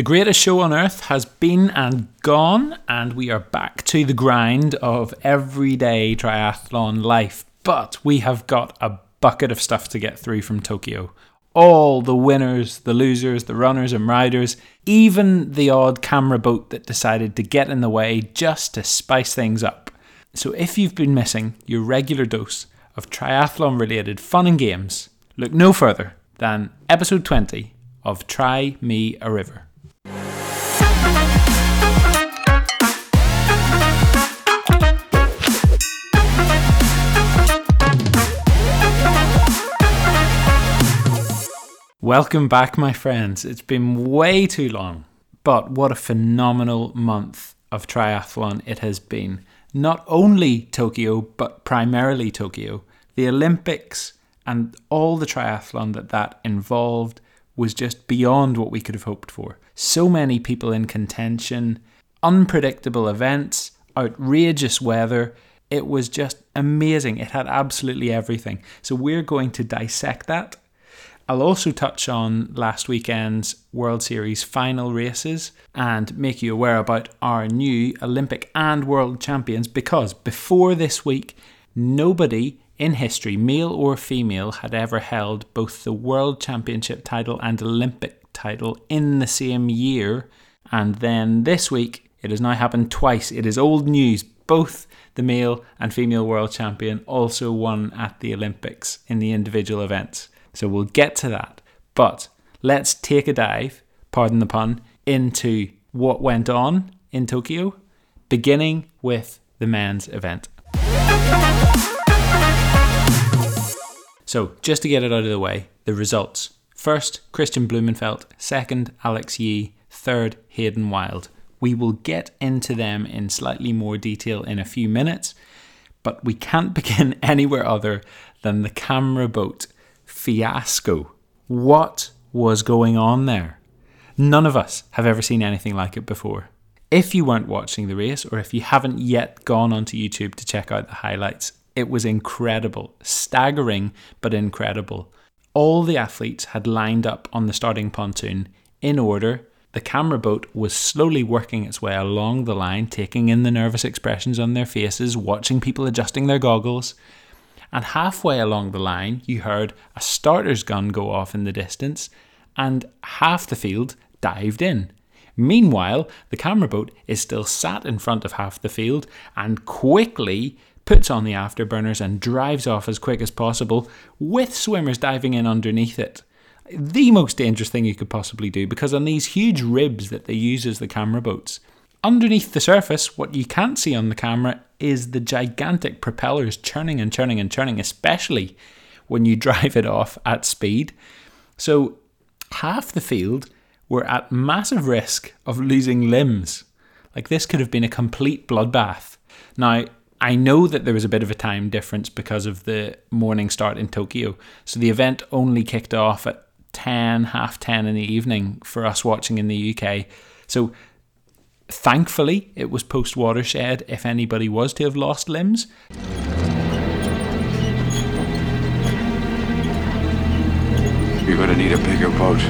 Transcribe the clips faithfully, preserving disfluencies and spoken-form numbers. The greatest show on earth has been and gone, and we are back to the grind of everyday triathlon life. But we have got a bucket of stuff to get through from Tokyo. All the winners, the losers, the runners and riders, even the odd camera boat that decided to get in the way just to spice things up. So if you've been missing your regular dose of triathlon-related fun and games, look no further than episode twenty of Tri Me A River. Welcome back, my friends. It's been way too long, but what a phenomenal month of triathlon it has been. Not only Tokyo, but primarily Tokyo. The Olympics and all the triathlon that that involved was just beyond what we could have hoped for. So many people in contention, unpredictable events, outrageous weather. It was just amazing. It had absolutely everything. So we're going to dissect that. I'll also touch on last weekend's World Series final races and make you aware about our new Olympic and World Champions, because before this week, nobody in history, male or female, had ever held both the World Championship title and Olympic title in the same year. And then this week, it has now happened twice. It is old news. Both the male and female world champion also won at the Olympics in the individual events. So we'll get to that, but let's take a dive, pardon the pun, into what went on in Tokyo, beginning with the men's event. So just to get it out of the way, the results. First, Kristian Blummenfelt, second, Alex Yee, third, Hayden Wilde. We will get into them in slightly more detail in a few minutes, but we can't begin anywhere other than the camera boat fiasco. What was going on there? None of us have ever seen anything like it before. If you weren't watching the race, or if you haven't yet gone onto YouTube to check out the highlights, it was incredible. Staggering, but incredible. All the athletes had lined up on the starting pontoon in order. The camera boat was slowly working its way along the line, taking in the nervous expressions on their faces, watching people adjusting their goggles. And halfway along the line, you heard a starter's gun go off in the distance, and half the field dived in. Meanwhile, the camera boat is still sat in front of half the field and quickly puts on the afterburners and drives off as quick as possible, with swimmers diving in underneath it. The most dangerous thing you could possibly do, because on these huge ribs that they use as the camera boats, underneath the surface, what you can't see on the camera is the gigantic propellers churning and churning and churning, especially when you drive it off at speed. So half the field were at massive risk of losing limbs. Like, this could have been a complete bloodbath. Now, I know that there was a bit of a time difference because of the morning start in Tokyo. So the event only kicked off at ten, half ten in the evening for us watching in the U K. So thankfully, it was post-watershed if anybody was to have lost limbs. You're going to need a bigger boat.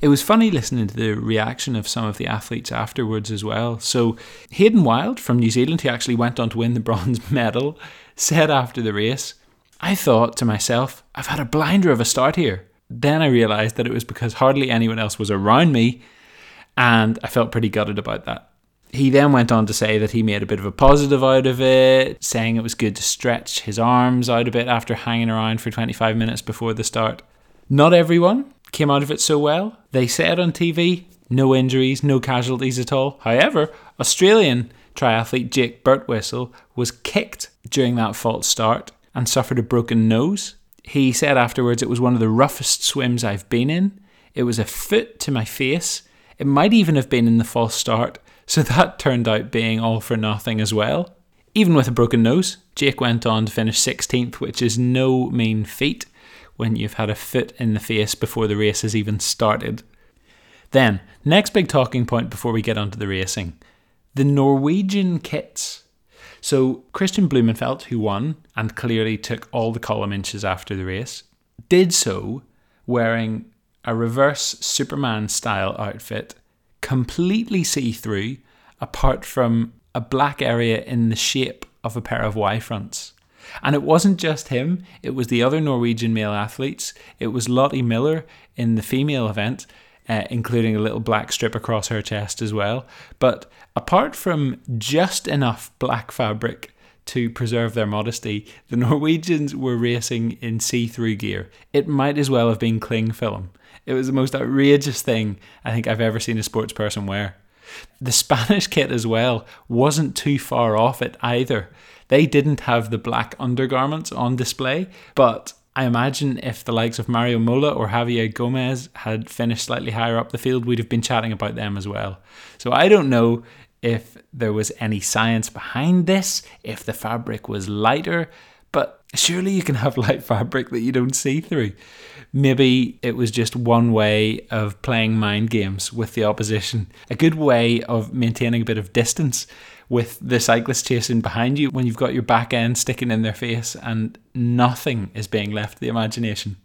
It was funny listening to the reaction of some of the athletes afterwards as well. So Hayden Wilde from New Zealand, who actually went on to win the bronze medal, said after the race, "I thought to myself, I've had a blinder of a start here. Then I realised that it was because hardly anyone else was around me, and I felt pretty gutted about that." He then went on to say that he made a bit of a positive out of it, saying it was good to stretch his arms out a bit after hanging around for twenty-five minutes before the start. Not everyone came out of it so well. They said on T V, no injuries, no casualties at all. However, Australian triathlete Jake Birtwhistle was kicked during that false start and suffered a broken nose. He said afterwards, "It was one of the roughest swims I've been in. It was a foot to my face. It might even have been in the false start, so that turned out being all for nothing as well." Even with a broken nose, Jake went on to finish sixteenth, which is no mean feat when you've had a foot in the face before the race has even started. Then, next big talking point before we get onto the racing, the Norwegian kits. So Kristian Blummenfelt, who won and clearly took all the column inches after the race, did so wearing a reverse Superman-style outfit, completely see-through, apart from a black area in the shape of a pair of Y-fronts. And it wasn't just him, it was the other Norwegian male athletes. It was Lotte Miller in the female event, uh, including a little black strip across her chest as well. But apart from just enough black fabric to preserve their modesty, the Norwegians were racing in see-through gear. It might as well have been cling film. It was the most outrageous thing I think I've ever seen a sports person wear. The Spanish kit as well wasn't too far off it either. They didn't have the black undergarments on display, but I imagine if the likes of Mario Mola or Javier Gomez had finished slightly higher up the field, we'd have been chatting about them as well. So I don't know if there was any science behind this, if the fabric was lighter, but surely you can have light fabric that you don't see through. Maybe it was just one way of playing mind games with the opposition, a good way of maintaining a bit of distance with the cyclist chasing behind you when you've got your back end sticking in their face and nothing is being left to the imagination.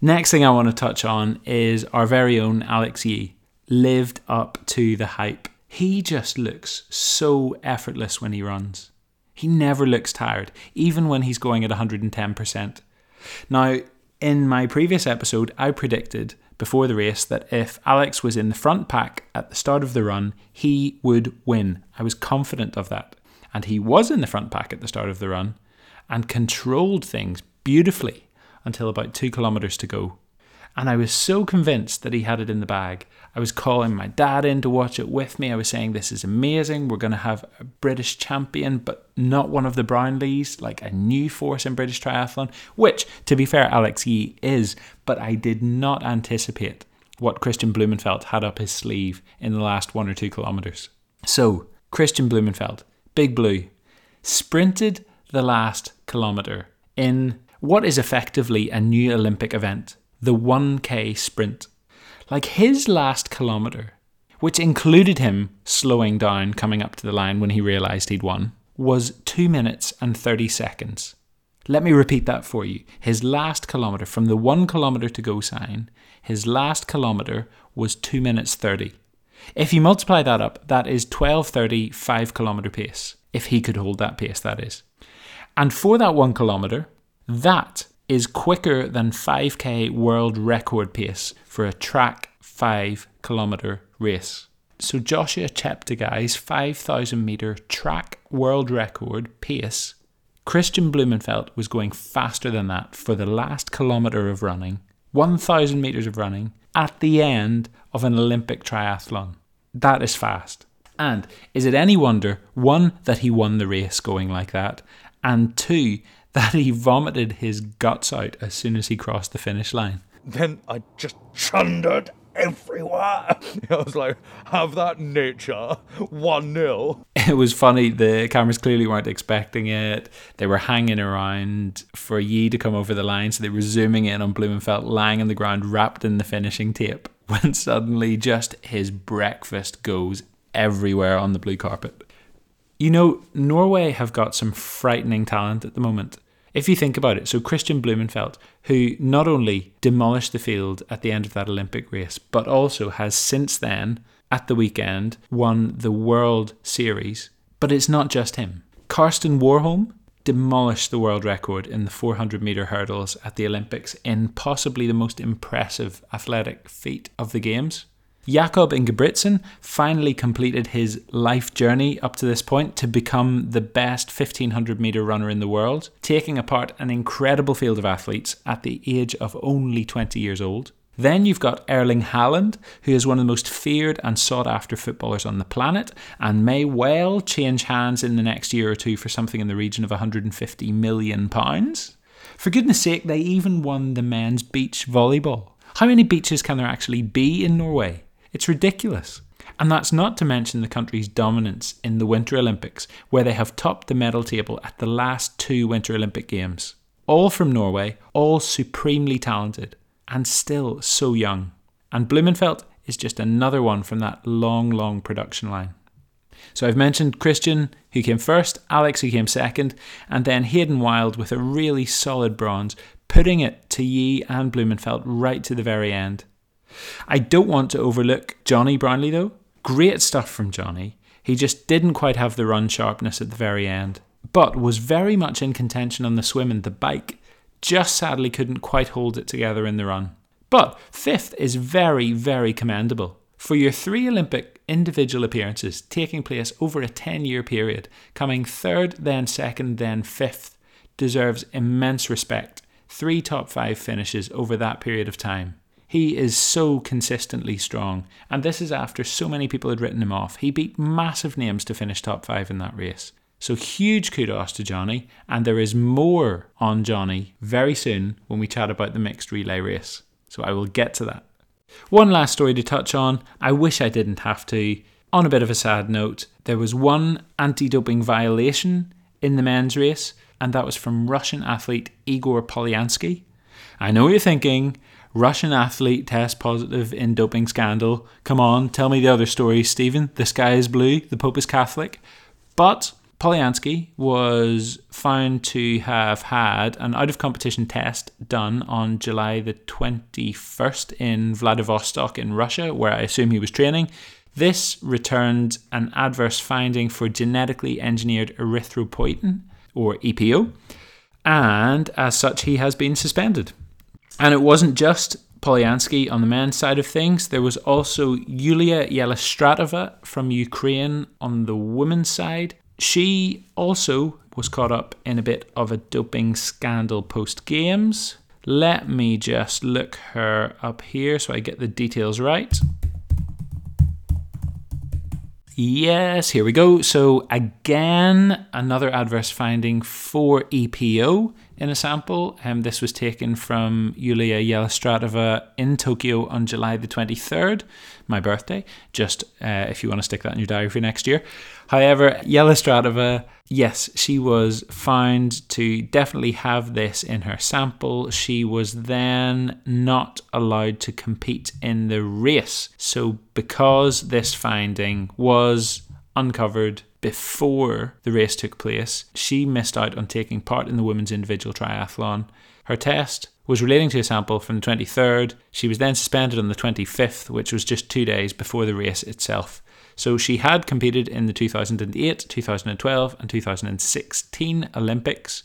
Next thing I want to touch on is our very own Alex Yee. Lived up to the hype. He just looks so effortless when he runs. He never looks tired, even when he's going at one hundred ten percent. Now, in my previous episode, I predicted before the race that if Alex was in the front pack at the start of the run, he would win. I was confident of that. And he was in the front pack at the start of the run and controlled things beautifully until about two kilometres to go. And I was so convinced that he had it in the bag. I was calling my dad in to watch it with me. I was saying, this is amazing. We're going to have a British champion, but not one of the Brownlees, like a new force in British triathlon, which, to be fair, Alex Yee is. But I did not anticipate what Kristian Blummenfelt had up his sleeve in the last one or two kilometres. So, Kristian Blummenfelt, Big Blue, sprinted the last kilometre in what is effectively a new Olympic event. The one K sprint. Like his last kilometre, which included him slowing down coming up to the line when he realised he'd won, was two minutes and thirty seconds. Let me repeat that for you. His last kilometre, from the one kilometre to go sign, his last kilometre was two minutes thirty. If you multiply that up, that is twelve thirty, five kilometre pace. If he could hold that pace, that is. And for that one kilometre, that is quicker than five K world record pace for a track five kilometre race. So Joshua Cheptegei's five thousand metre track world record pace, Kristian Blummenfelt was going faster than that for the last kilometre of running, one thousand metres of running, at the end of an Olympic triathlon. That is fast. And is it any wonder, one, that he won the race going like that, and two, that he vomited his guts out as soon as he crossed the finish line. Then I just chundered everywhere. I was like, have that nature, one nil. It was funny, the cameras clearly weren't expecting it. They were hanging around for Yee to come over the line, so they were zooming in on Blummenfelt lying on the ground wrapped in the finishing tape, when suddenly just his breakfast goes everywhere on the blue carpet. You know, Norway have got some frightening talent at the moment. If you think about it, so Kristian Blummenfelt, who not only demolished the field at the end of that Olympic race, but also has since then, at the weekend, won the World Series. But it's not just him. Karsten Warholm demolished the world record in the four hundred metre hurdles at the Olympics in possibly the most impressive athletic feat of the Games. Jakob Ingebrigtsen finally completed his life journey up to this point to become the best fifteen hundred metre runner in the world, taking apart an incredible field of athletes at the age of only twenty years old. Then you've got Erling Haaland, who is one of the most feared and sought-after footballers on the planet and may well change hands in the next year or two for something in the region of one hundred fifty million pounds. For goodness sake, they even won the men's beach volleyball. How many beaches can there actually be in Norway? It's ridiculous. And that's not to mention the country's dominance in the Winter Olympics, where they have topped the medal table at the last two Winter Olympic Games. All from Norway, all supremely talented, and still so young. And Blummenfelt is just another one from that long, long production line. So I've mentioned Kristian, who came first, Alex, who came second, and then Hayden Wilde with a really solid bronze, putting it to Yee and Blummenfelt right to the very end. I don't want to overlook Johnny Brownlee, though. Great stuff from Johnny. He just didn't quite have the run sharpness at the very end, but was very much in contention on the swim and the bike. Just sadly couldn't quite hold it together in the run. But fifth is very, very commendable. For your three Olympic individual appearances taking place over a ten-year period, coming third, then second, then fifth, deserves immense respect. Three top five finishes over that period of time. He is so consistently strong, and this is after so many people had written him off. He beat massive names to finish top five in that race. So huge kudos to Johnny, and there is more on Johnny very soon when we chat about the mixed relay race. So I will get to that. One last story to touch on. I wish I didn't have to. On a bit of a sad note, there was one anti-doping violation in the men's race, and that was from Russian athlete Igor Polyanskiy. I know what you're thinking. Russian athlete test positive in doping scandal. Come on, tell me the other story, Stephen. The sky is blue, the Pope is Catholic. But Polyanskiy was found to have had an out-of-competition test done on July the twenty-first in Vladivostok in Russia, where I assume he was training. This returned an adverse finding for genetically engineered erythropoietin, or E P O, and as such he has been suspended. And it wasn't just Polyanskiy on the men's side of things. There was also Yuliya Yelistratova from Ukraine on the women's side. She also was caught up in a bit of a doping scandal post-games. Let me just look her up here so I get the details right. Yes, here we go. So again, another adverse finding for E P O in a sample. Um, this was taken from Yuliya Yelistratova in Tokyo on July the twenty-third, my birthday, just uh, if you want to stick that in your diary for next year. However, Yelistratova, yes, she was found to definitely have this in her sample. She was then not allowed to compete in the race. So because this finding was uncovered before the race took place, she missed out on taking part in the women's individual triathlon. Her test was relating to a sample from the twenty-third. She was then suspended on the twenty-fifth, which was just two days before the race itself. So she had competed in the two thousand eight, two thousand twelve, and two thousand sixteen Olympics,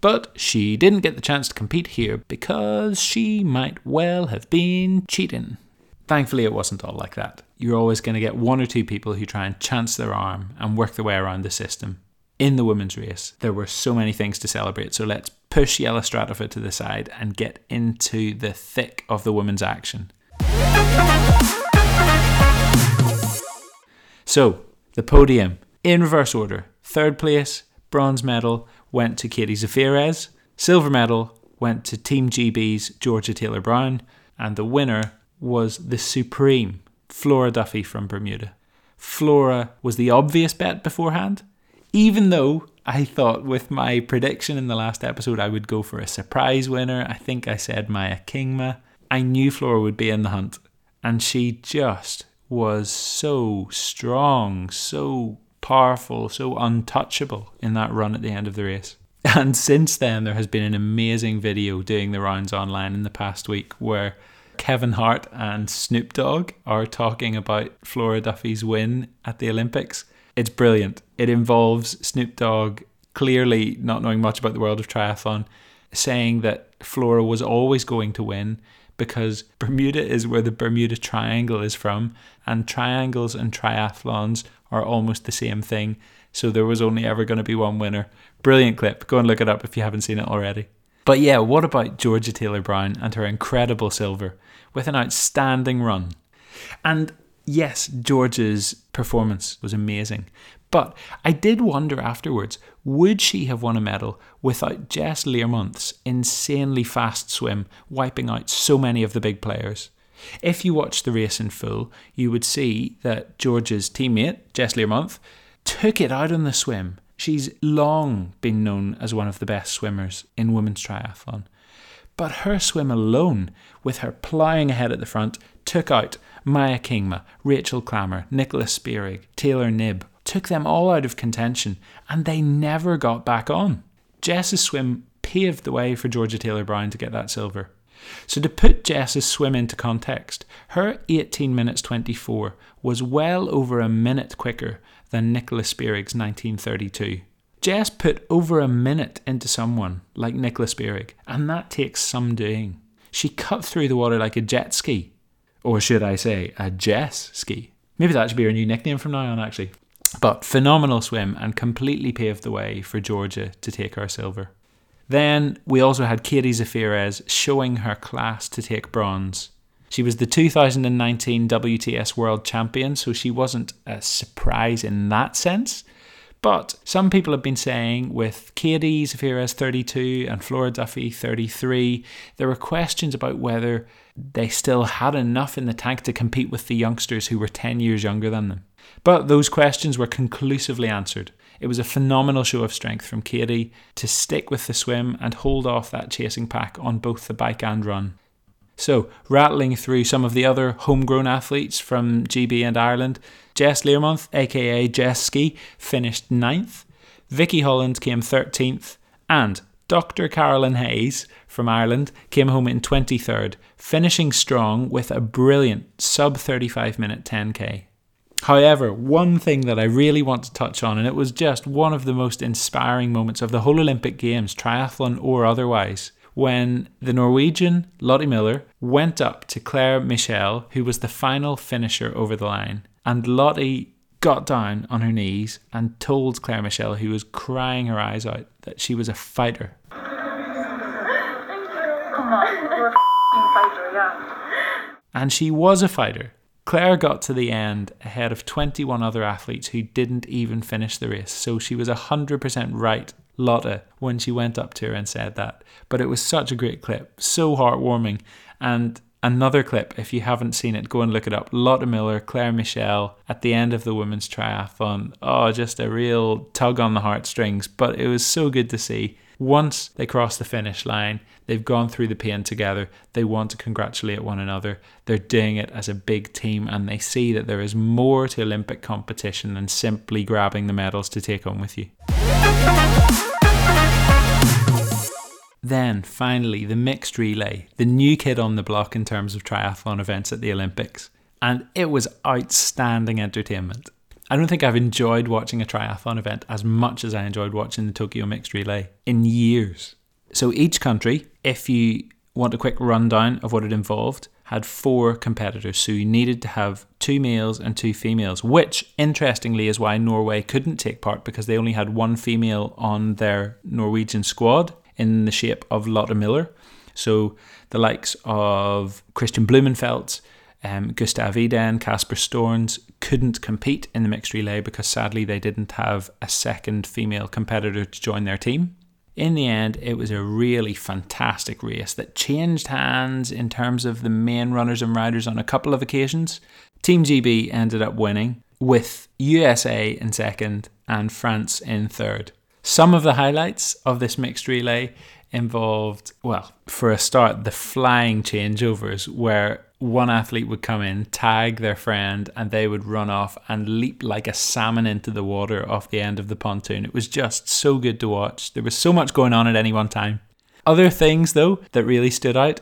but she didn't get the chance to compete here because she might well have been cheating. Thankfully, it wasn't all like that. You're always going to get one or two people who try and chance their arm and work their way around the system. In the women's race, there were so many things to celebrate, so let's push Yelistratova to the side and get into the thick of the women's action. So, the podium, in reverse order. Third place, bronze medal, went to Katie Zaferes. Silver medal went to Team G B's Georgia Taylor-Brown. And the winner was the supreme Flora Duffy from Bermuda. Flora was the obvious bet beforehand, even though I thought with my prediction in the last episode I would go for a surprise winner. I think I said Maya Kingma. I knew Flora would be in the hunt, and she just was so strong, so powerful, so untouchable in that run at the end of the race. And since then there has been an amazing video doing the rounds online in the past week where Kevin Hart and Snoop Dogg are talking about Flora Duffy's win at the Olympics. It's brilliant. It involves Snoop Dogg, clearly not knowing much about the world of triathlon, saying that Flora was always going to win because Bermuda is where the Bermuda Triangle is from, and triangles and triathlons are almost the same thing, so there was only ever going to be one winner. Brilliant clip. Go and look it up if you haven't seen it already. But yeah, what about Georgia Taylor-Brown and her incredible silver with an outstanding run? And yes, Georgia's performance was amazing. But I did wonder afterwards, would she have won a medal without Jess Learmonth's insanely fast swim wiping out so many of the big players? If you watched the race in full, you would see that Georgia's teammate, Jess Learmonth, took it out on the swim. She's long been known as one of the best swimmers in women's triathlon. But her swim alone, with her ploughing ahead at the front, took out Maya Kingma, Rachel Klammer, Nicola Spirig, Taylor Nibb, took them all out of contention, and they never got back on. Jess's swim paved the way for Georgia Taylor-Brown to get that silver. So to put Jess's swim into context, her eighteen minutes twenty-four was well over a minute quicker than Nicola Spirig's nineteen thirty-two. Jess put over a minute into someone like Nicola Spirig, and that takes some doing. She cut through the water like a jet ski. Or should I say, a Jess ski. Maybe that should be her new nickname from now on, actually. But phenomenal swim and completely paved the way for Georgia to take our silver. Then we also had Katie Zaferes showing her class to take bronze. She was the two thousand nineteen W T S World Champion, so she wasn't a surprise in that sense. But some people have been saying with Katie Zaferes thirty-two and Flora Duffy thirty-three, there were questions about whether they still had enough in the tank to compete with the youngsters who were ten years younger than them. But those questions were conclusively answered. It was a phenomenal show of strength from Katie to stick with the swim and hold off that chasing pack on both the bike and run. So, rattling through some of the other homegrown athletes from G B and Ireland, Jess Learmonth, aka Jess Ski, finished ninth. Vicky Holland came thirteenth. And Doctor Carolyn Hayes from Ireland came home in twenty-third, finishing strong with a brilliant sub thirty-five minute ten K. However, one thing that I really want to touch on, and it was just one of the most inspiring moments of the whole Olympic Games, triathlon or otherwise, when the Norwegian Lotte Miller went up to Claire Michel, who was the final finisher over the line, and Lotte got down on her knees and told Claire Michel, who was crying her eyes out, that she was a fighter. Thank you. Come on, you're a f***ing fighter, yeah. And she was a fighter. Claire got to the end ahead of twenty-one other athletes who didn't even finish the race, so she was one hundred percent right, Lotte, when she went up to her and said that. But it was such a great clip, so heartwarming. And another clip, if you haven't seen it, go and look it up. Lotte Miller, Claire Michel, at the end of the women's triathlon. Oh, just a real tug on the heartstrings, but it was so good to see. Once they cross the finish line, they've gone through the pain together, they want to congratulate one another, they're doing it as a big team, and they see that there is more to Olympic competition than simply grabbing the medals to take home with you. Then, finally, the mixed relay, the new kid on the block in terms of triathlon events at the Olympics. And it was outstanding entertainment. I don't think I've enjoyed watching a triathlon event as much as I enjoyed watching the Tokyo Mixed Relay in years. So each country, if you want a quick rundown of what it involved, had four competitors. So you needed to have two males and two females, which interestingly is why Norway couldn't take part, because they only had one female on their Norwegian squad in the shape of Lotte Miller. So the likes of Kristian Blummenfelt, Um, Gustav Iden, Kasper Storns couldn't compete in the mixed relay because sadly they didn't have a second female competitor to join their team. In the end, it was a really fantastic race that changed hands in terms of the main runners and riders on a couple of occasions. Team G B ended up winning with U S A in second and France in third. Some of the highlights of this mixed relay involved, well, for a start, the flying changeovers where one athlete would come in, tag their friend, and they would run off and leap like a salmon into the water off the end of the pontoon. It was just so good to watch. There was so much going on at any one time. Other things, though, that really stood out.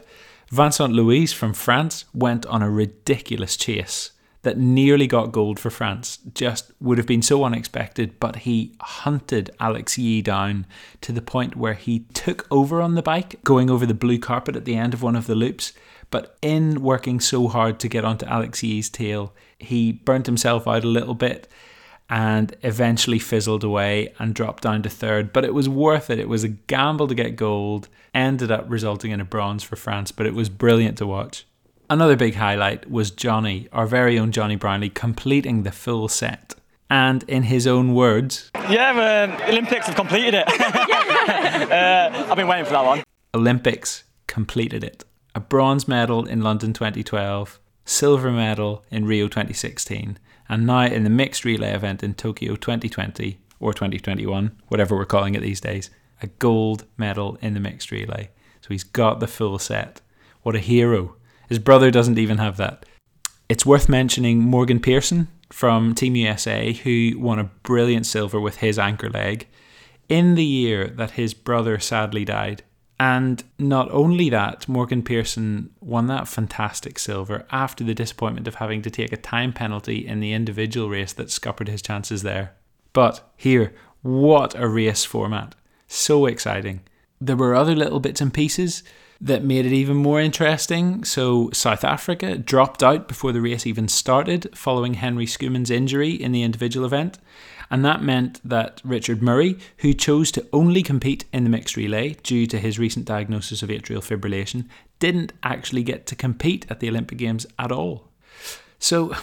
Vincent Louise from France went on a ridiculous chase that nearly got gold for France. Just would have been so unexpected, but he hunted Alex Yee down to the point where he took over on the bike, going over the blue carpet at the end of one of the loops. But in working so hard to get onto Alex Yee's tail, he burnt himself out a little bit and eventually fizzled away and dropped down to third. But it was worth it. It was a gamble to get gold. Ended up resulting in a bronze for France, but it was brilliant to watch. Another big highlight was Johnny, our very own Johnny Brownlee, completing the full set. And in his own words... Yeah, the Olympics have completed it. uh, I've been waiting for that one. Olympics completed it. A bronze medal in London twenty twelve, silver medal in Rio twenty sixteen, and now in the mixed relay event in Tokyo twenty twenty, or twenty twenty-one, whatever we're calling it these days, a gold medal in the mixed relay. So he's got the full set. What a hero. His brother doesn't even have that. It's worth mentioning Morgan Pearson from Team U S A, who won a brilliant silver with his anchor leg in the year that his brother sadly died. And not only that, Morgan Pearson won that fantastic silver after the disappointment of having to take a time penalty in the individual race that scuppered his chances there. But here, what a race format. So exciting. There were other little bits and pieces that made it even more interesting. So South Africa dropped out before the race even started following Henry Schoeman's injury in the individual event. And that meant that Richard Murray, who chose to only compete in the mixed relay due to his recent diagnosis of atrial fibrillation, didn't actually get to compete at the Olympic Games at all. So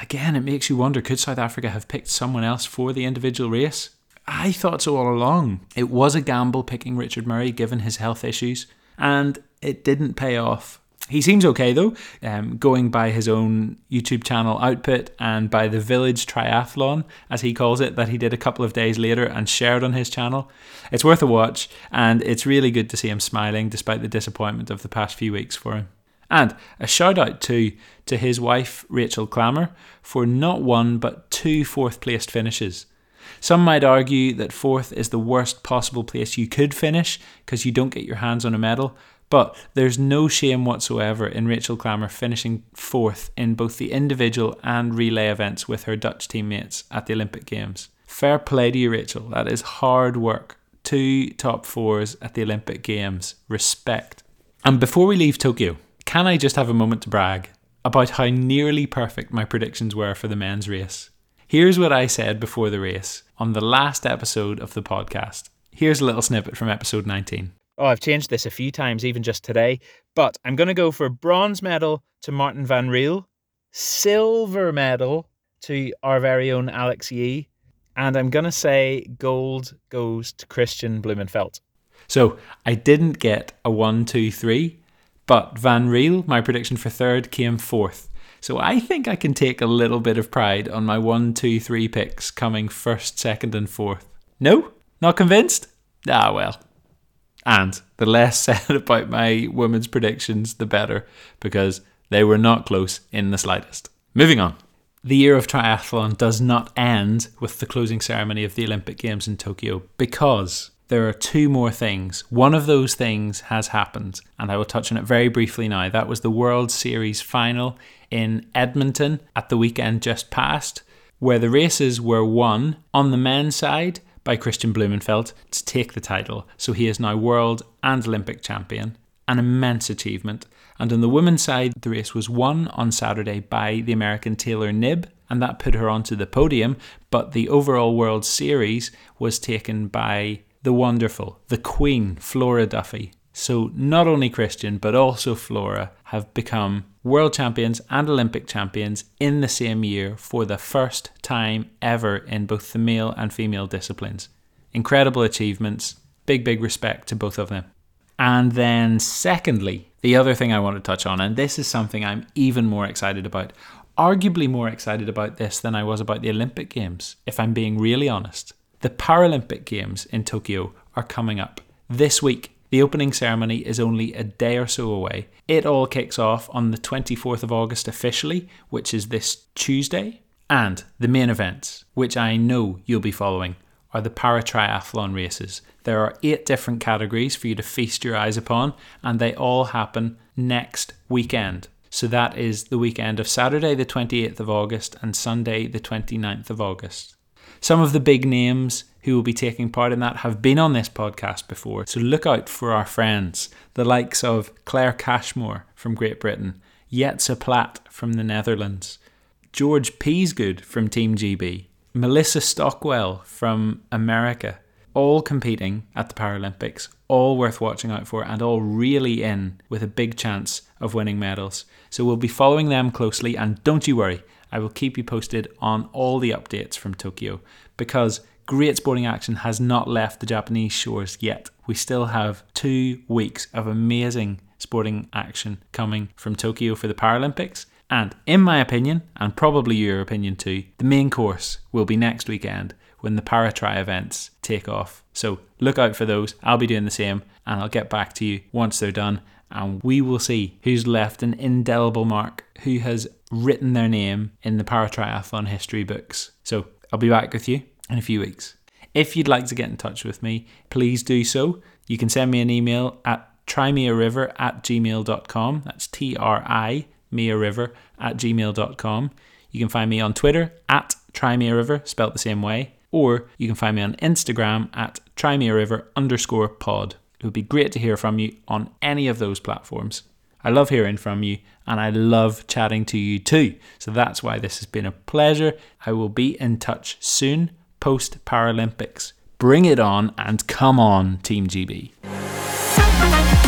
again, it makes you wonder, could South Africa have picked someone else for the individual race? I thought so all along. It was a gamble picking Richard Murray given his health issues, and it didn't pay off. He seems okay though, um, going by his own YouTube channel output and by the Village Triathlon, as he calls it, that he did a couple of days later and shared on his channel. It's worth a watch, and it's really good to see him smiling despite the disappointment of the past few weeks for him. And a shout out to, to his wife, Rachel Klammer, for not one but two fourth placed finishes. Some might argue that fourth is the worst possible place you could finish because you don't get your hands on a medal, but there's no shame whatsoever in Rachel Klammer finishing fourth in both the individual and relay events with her Dutch teammates at the Olympic Games. Fair play to you, Rachel. That is hard work. Two top fours at the Olympic Games. Respect. And before we leave Tokyo, can I just have a moment to brag about how nearly perfect my predictions were for the men's race? Here's what I said before the race on the last episode of the podcast. Here's a little snippet from episode nineteen. Oh, I've changed this a few times, even just today, but I'm going to go for bronze medal to Martin Van Riel, silver medal to our very own Alex Yee, and I'm going to say gold goes to Kristian Blummenfelt. So I didn't get a one, two, three, but Van Riel, my prediction for third, came fourth. So I think I can take a little bit of pride on my one, two, three picks coming first, second and fourth. No? Not convinced? Ah, well. And the less said about my women's predictions, the better, because they were not close in the slightest. Moving on. The year of triathlon does not end with the closing ceremony of the Olympic Games in Tokyo, because there are two more things. One of those things has happened, and I will touch on it very briefly now. That was the World Series final in Edmonton at the weekend just past, where the races were won on the men's side by Kristian Blummenfelt to take the title. So he is now world and Olympic champion, an immense achievement. And on the women's side, the race was won on Saturday by the American Taylor Nibb, and that put her onto the podium. But the overall World Series was taken by the wonderful, the queen, Flora Duffy. So not only Kristian, but also Flora have become world champions and Olympic champions in the same year for the first time ever in both the male and female disciplines. Incredible achievements. Big, big respect to both of them. And then secondly, the other thing I want to touch on, and this is something I'm even more excited about, arguably more excited about this than I was about the Olympic Games, if I'm being really honest. The Paralympic Games in Tokyo are coming up this week. The opening ceremony is only a day or so away. It all kicks off on the twenty-fourth of August officially, which is this Tuesday. And the main events, which I know you'll be following, are the para-triathlon races. There are eight different categories for you to feast your eyes upon, and they all happen next weekend. So that is the weekend of Saturday the twenty-eighth of August and Sunday the twenty-ninth of August. Some of the big names who will be taking part in that have been on this podcast before, so look out for our friends, the likes of Claire Cashmore from Great Britain, Jetse Plaat from the Netherlands, George Peasgood from Team G B, Melissa Stockwell from America, all competing at the Paralympics, all worth watching out for and all really in with a big chance of winning medals. So we'll be following them closely, and don't you worry, I will keep you posted on all the updates from Tokyo, because great sporting action has not left the Japanese shores yet. We still have two weeks of amazing sporting action coming from Tokyo for the Paralympics. And in my opinion, and probably your opinion too, the main course will be next weekend when the para-tri events take off. So look out for those. I'll be doing the same, and I'll get back to you once they're done. And we will see who's left an indelible mark, who has written their name in the para-triathlon history books. So I'll be back with you in a few weeks. If you'd like to get in touch with me, please do so. You can send me an email at try me a river at gmail dot com. That's T R I me a river at gmail dot com. You can find me on Twitter at Tri Me A River, spelt the same way. Or you can find me on Instagram at Tri Me A River underscore pod. It would be great to hear from you on any of those platforms. I love hearing from you, and I love chatting to you too. So that's why this has been a pleasure. I will be in touch soon, post Paralympics. Bring it on, and come on, Team G B.